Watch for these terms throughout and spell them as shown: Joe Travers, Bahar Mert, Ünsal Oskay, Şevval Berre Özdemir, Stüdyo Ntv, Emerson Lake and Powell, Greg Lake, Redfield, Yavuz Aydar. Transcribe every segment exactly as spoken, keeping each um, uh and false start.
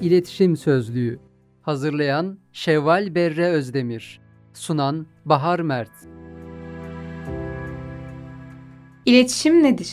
İletişim Sözlüğü. Hazırlayan Şevval Berre Özdemir. Sunan Bahar Mert. İletişim nedir?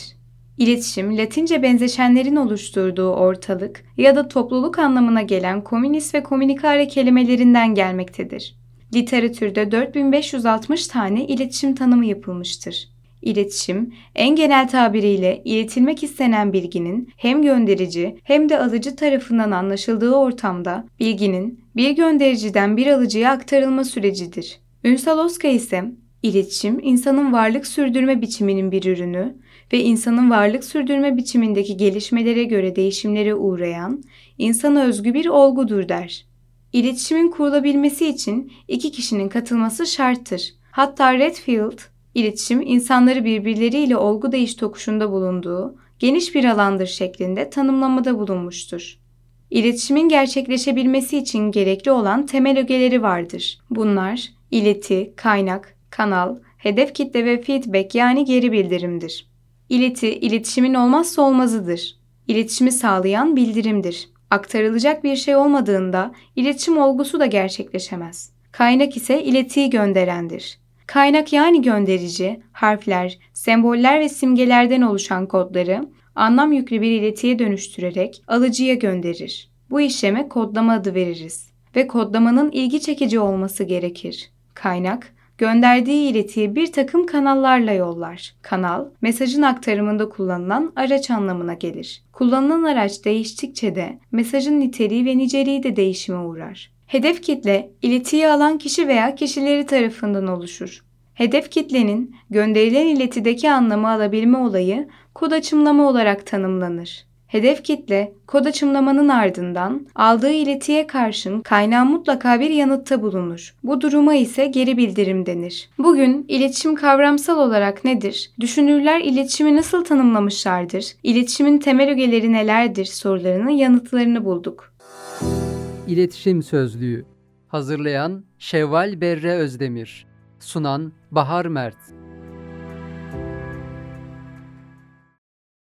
İletişim, Latince benzeşenlerin oluşturduğu ortalık ya da topluluk anlamına gelen communis ve communicare kelimelerinden gelmektedir. Literatürde dört bin beş yüz altmış tane iletişim tanımı yapılmıştır. İletişim, en genel tabiriyle iletilmek istenen bilginin hem gönderici hem de alıcı tarafından anlaşıldığı ortamda bilginin bir göndericiden bir alıcıya aktarılma sürecidir. Ünsal Oskay ise, İletişim, insanın varlık sürdürme biçiminin bir ürünü ve insanın varlık sürdürme biçimindeki gelişmelere göre değişimlere uğrayan, insana özgü bir olgudur der. İletişimin kurulabilmesi için iki kişinin katılması şarttır. Hatta Redfield, iletişim insanları birbirleriyle olgu değiş tokuşunda bulunduğu geniş bir alandır şeklinde tanımlamada bulunmuştur. İletişimin gerçekleşebilmesi için gerekli olan temel ögeleri vardır. Bunlar ileti, kaynak, kanal, hedef kitle ve feedback yani geri bildirimdir. İleti, iletişimin olmazsa olmazıdır. İletişimi sağlayan bildirimdir. Aktarılacak bir şey olmadığında iletişim olgusu da gerçekleşemez. Kaynak ise iletiyi gönderendir. Kaynak yani gönderici, harfler, semboller ve simgelerden oluşan kodları anlam yüklü bir iletiye dönüştürerek alıcıya gönderir. Bu işleme kodlama adı veririz ve kodlamanın ilgi çekici olması gerekir. Kaynak, gönderdiği iletiyi bir takım kanallarla yollar. Kanal, mesajın aktarımında kullanılan araç anlamına gelir. Kullanılan araç değiştikçe de mesajın niteliği ve niceliği de değişime uğrar. Hedef kitle, iletiyi alan kişi veya kişileri tarafından oluşur. Hedef kitlenin gönderilen iletideki anlamı alabilme olayı kod açımlama olarak tanımlanır. Hedef kitle, kod açımlamanın ardından aldığı iletiye karşın kaynağın mutlaka bir yanıtta bulunur. Bu duruma ise geri bildirim denir. Bugün iletişim kavramsal olarak nedir? Düşünürler iletişimi nasıl tanımlamışlardır? İletişimin temel ögeleri nelerdir? Sorularının yanıtlarını bulduk. İletişim Sözlüğü. Hazırlayan Şevval Berre Özdemir. Sunan Bahar Mert.